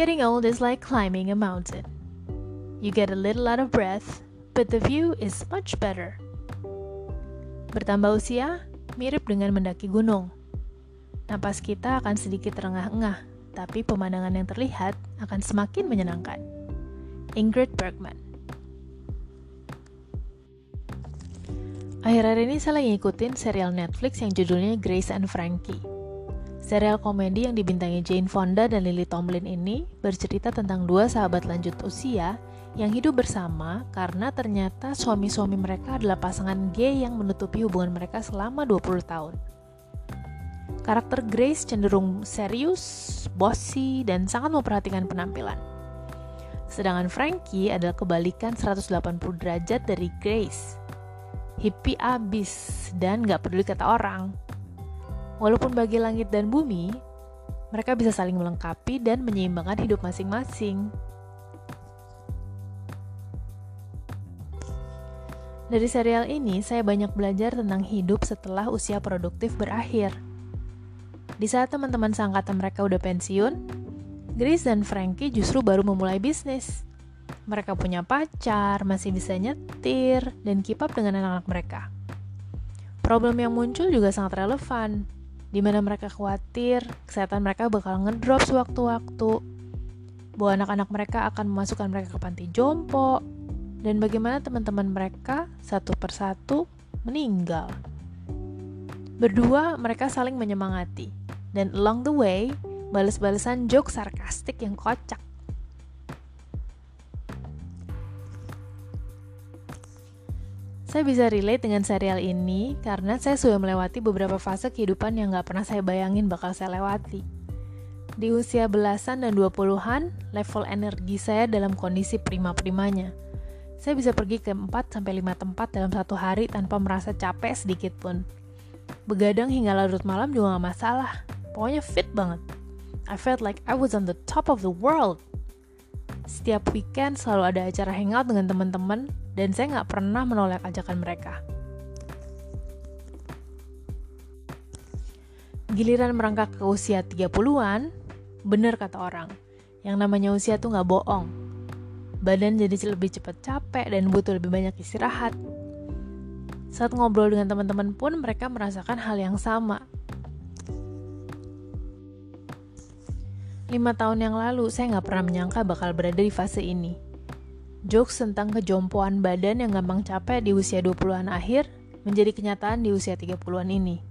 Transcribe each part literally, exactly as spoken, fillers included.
Getting old is like climbing a mountain. You get a little out of breath, but the view is much better. Bertambah usia, mirip dengan mendaki gunung. Napas kita akan sedikit terengah-engah, tapi pemandangan yang terlihat akan semakin menyenangkan. Ingrid Bergman. Akhir-akhir ini saya lagi ngikutin serial Netflix yang judulnya Grace and Frankie. Serial komedi yang dibintangi Jane Fonda dan Lily Tomlin ini bercerita tentang dua sahabat lanjut usia yang hidup bersama karena ternyata suami-suami mereka adalah pasangan gay yang menutupi hubungan mereka selama dua puluh tahun. Karakter Grace cenderung serius, bossy, dan sangat memperhatikan penampilan. Sedangkan Frankie adalah kebalikan seratus delapan puluh derajat dari Grace. Hippie abis dan gak peduli kata orang. Walaupun bagi langit dan bumi, mereka bisa saling melengkapi dan menyeimbangkan hidup masing-masing. Dari serial ini, saya banyak belajar tentang hidup setelah usia produktif berakhir. Di saat teman-teman seangkatan mereka udah pensiun, Grace dan Frankie justru baru memulai bisnis. Mereka punya pacar, masih bisa nyetir, dan keep up dengan anak-anak mereka. Problem yang muncul juga sangat relevan, di mana mereka khawatir kesehatan mereka bakal ngedrop sewaktu-waktu, bahwa anak-anak mereka akan memasukkan mereka ke panti jompo, dan bagaimana teman-teman mereka satu persatu meninggal. Berdua, mereka saling menyemangati, dan along the way, balas-balasan joke sarkastik yang kocak. Saya bisa relate dengan serial ini karena saya sudah melewati beberapa fase kehidupan yang gak pernah saya bayangin bakal saya lewati. Di usia belasan dan dua puluhan, level energi saya dalam kondisi prima-primanya. Saya bisa pergi ke empat sampai lima tempat dalam satu hari tanpa merasa capek sedikit pun. Begadang hingga larut malam juga gak masalah, pokoknya fit banget. I felt like I was on the top of the world. Setiap weekend selalu ada acara hangout dengan teman-teman, dan saya gak pernah menolak ajakan mereka. Giliran merangkak ke usia tiga puluhan, bener kata orang, yang namanya usia tuh gak bohong. Badan jadi lebih cepat capek dan butuh lebih banyak istirahat. Saat ngobrol dengan teman-teman pun mereka merasakan hal yang sama. lima tahun yang lalu saya gak pernah menyangka bakal berada di fase ini. Jokes tentang kejompoan badan yang gampang capek di usia dua puluhan akhir menjadi kenyataan di usia tiga puluhan ini.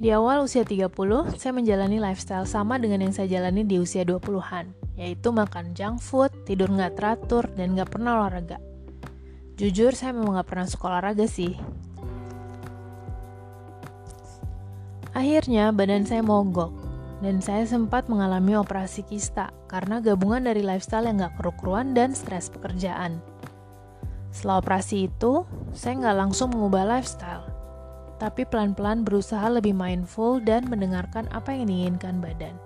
Di awal usia tiga puluh, saya menjalani lifestyle sama dengan yang saya jalani di usia dua puluhan, yaitu makan junk food, tidur nggak teratur, dan nggak pernah olahraga. Jujur, saya memang nggak pernah suka olahraga sih. Akhirnya, badan saya mogok. Dan saya sempat mengalami operasi kista karena gabungan dari lifestyle yang gak keru-keruan dan stres pekerjaan. Setelah operasi itu, saya gak langsung mengubah lifestyle, tapi pelan-pelan berusaha lebih mindful dan mendengarkan apa yang diinginkan badan.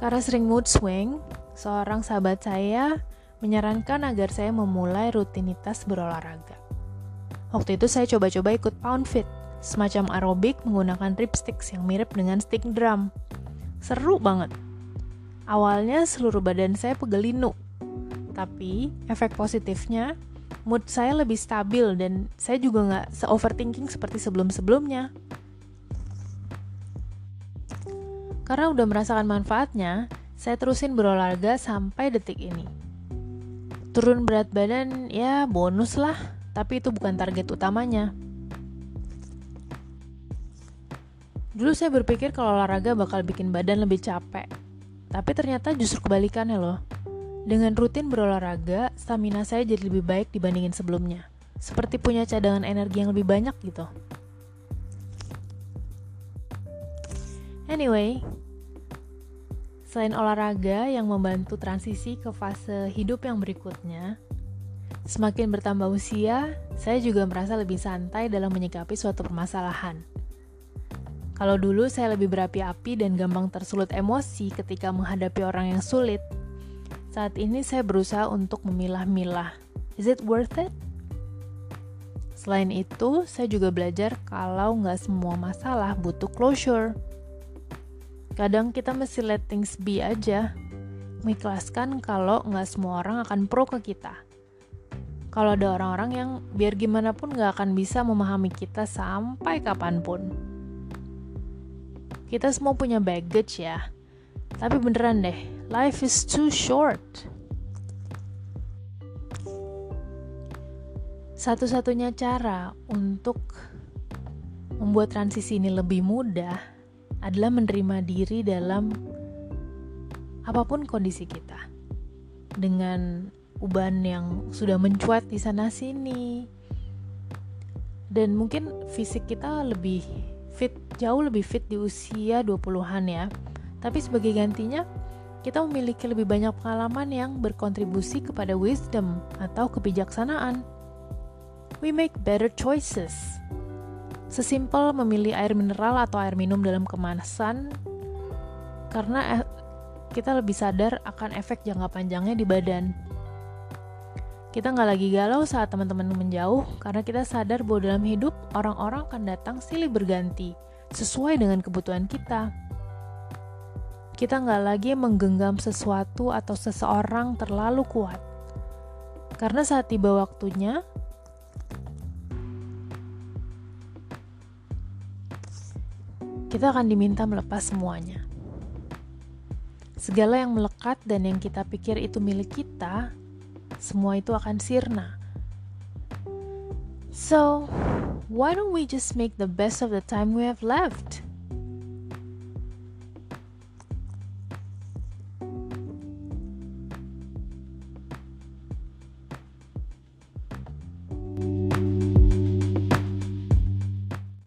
Karena sering mood swing, seorang sahabat saya menyarankan agar saya memulai rutinitas berolahraga. Waktu itu saya coba-coba ikut Pound Fit, semacam aerobik menggunakan ripsticks yang mirip dengan stick drum. Seru banget. Awalnya seluruh badan saya pegelinu, tapi efek positifnya mood saya lebih stabil dan saya juga nggak se-overthinking seperti sebelum-sebelumnya. Karena udah merasakan manfaatnya, saya terusin berolahraga sampai detik ini. Turun berat badan ya bonus lah, tapi itu bukan target utamanya. Dulu saya berpikir kalau olahraga bakal bikin badan lebih capek, tapi ternyata justru kebalikannya loh. Dengan rutin berolahraga, stamina saya jadi lebih baik dibandingin sebelumnya. Seperti punya cadangan energi yang lebih banyak gitu. Anyway, selain olahraga yang membantu transisi ke fase hidup yang berikutnya, semakin bertambah usia, saya juga merasa lebih santai dalam menyikapi suatu permasalahan. Kalau dulu saya lebih berapi-api dan gampang tersulut emosi ketika menghadapi orang yang sulit, saat ini saya berusaha untuk memilah-milah. Is it worth it? Selain itu, saya juga belajar kalau nggak semua masalah butuh closure. Kadang kita mesti let things be aja, mengikhlaskan kalau nggak semua orang akan pro ke kita. Kalau ada orang-orang yang biar gimana pun nggak akan bisa memahami kita sampai kapanpun. Kita semua punya baggage ya, tapi beneran deh, life is too short. Satu-satunya cara untuk membuat transisi ini lebih mudah adalah menerima diri dalam apapun kondisi kita. Dengan uban yang sudah mencuat di sana-sini. Dan mungkin fisik kita lebih fit, jauh lebih fit di usia dua puluhan ya. Tapi sebagai gantinya, kita memiliki lebih banyak pengalaman yang berkontribusi kepada wisdom atau kebijaksanaan. We make better choices. Sesimpel memilih air mineral atau air minum dalam kemasan, karena kita lebih sadar akan efek jangka panjangnya di badan. Kita nggak lagi galau saat teman-teman menjauh, karena kita sadar bahwa dalam hidup orang-orang akan datang silih berganti sesuai dengan kebutuhan kita. Kita nggak lagi menggenggam sesuatu atau seseorang terlalu kuat, karena saat tiba waktunya, kita akan diminta melepas semuanya. Segala yang melekat dan yang kita pikir itu milik kita, semua itu akan sirna. So, why don't we just make the best of the time we have left?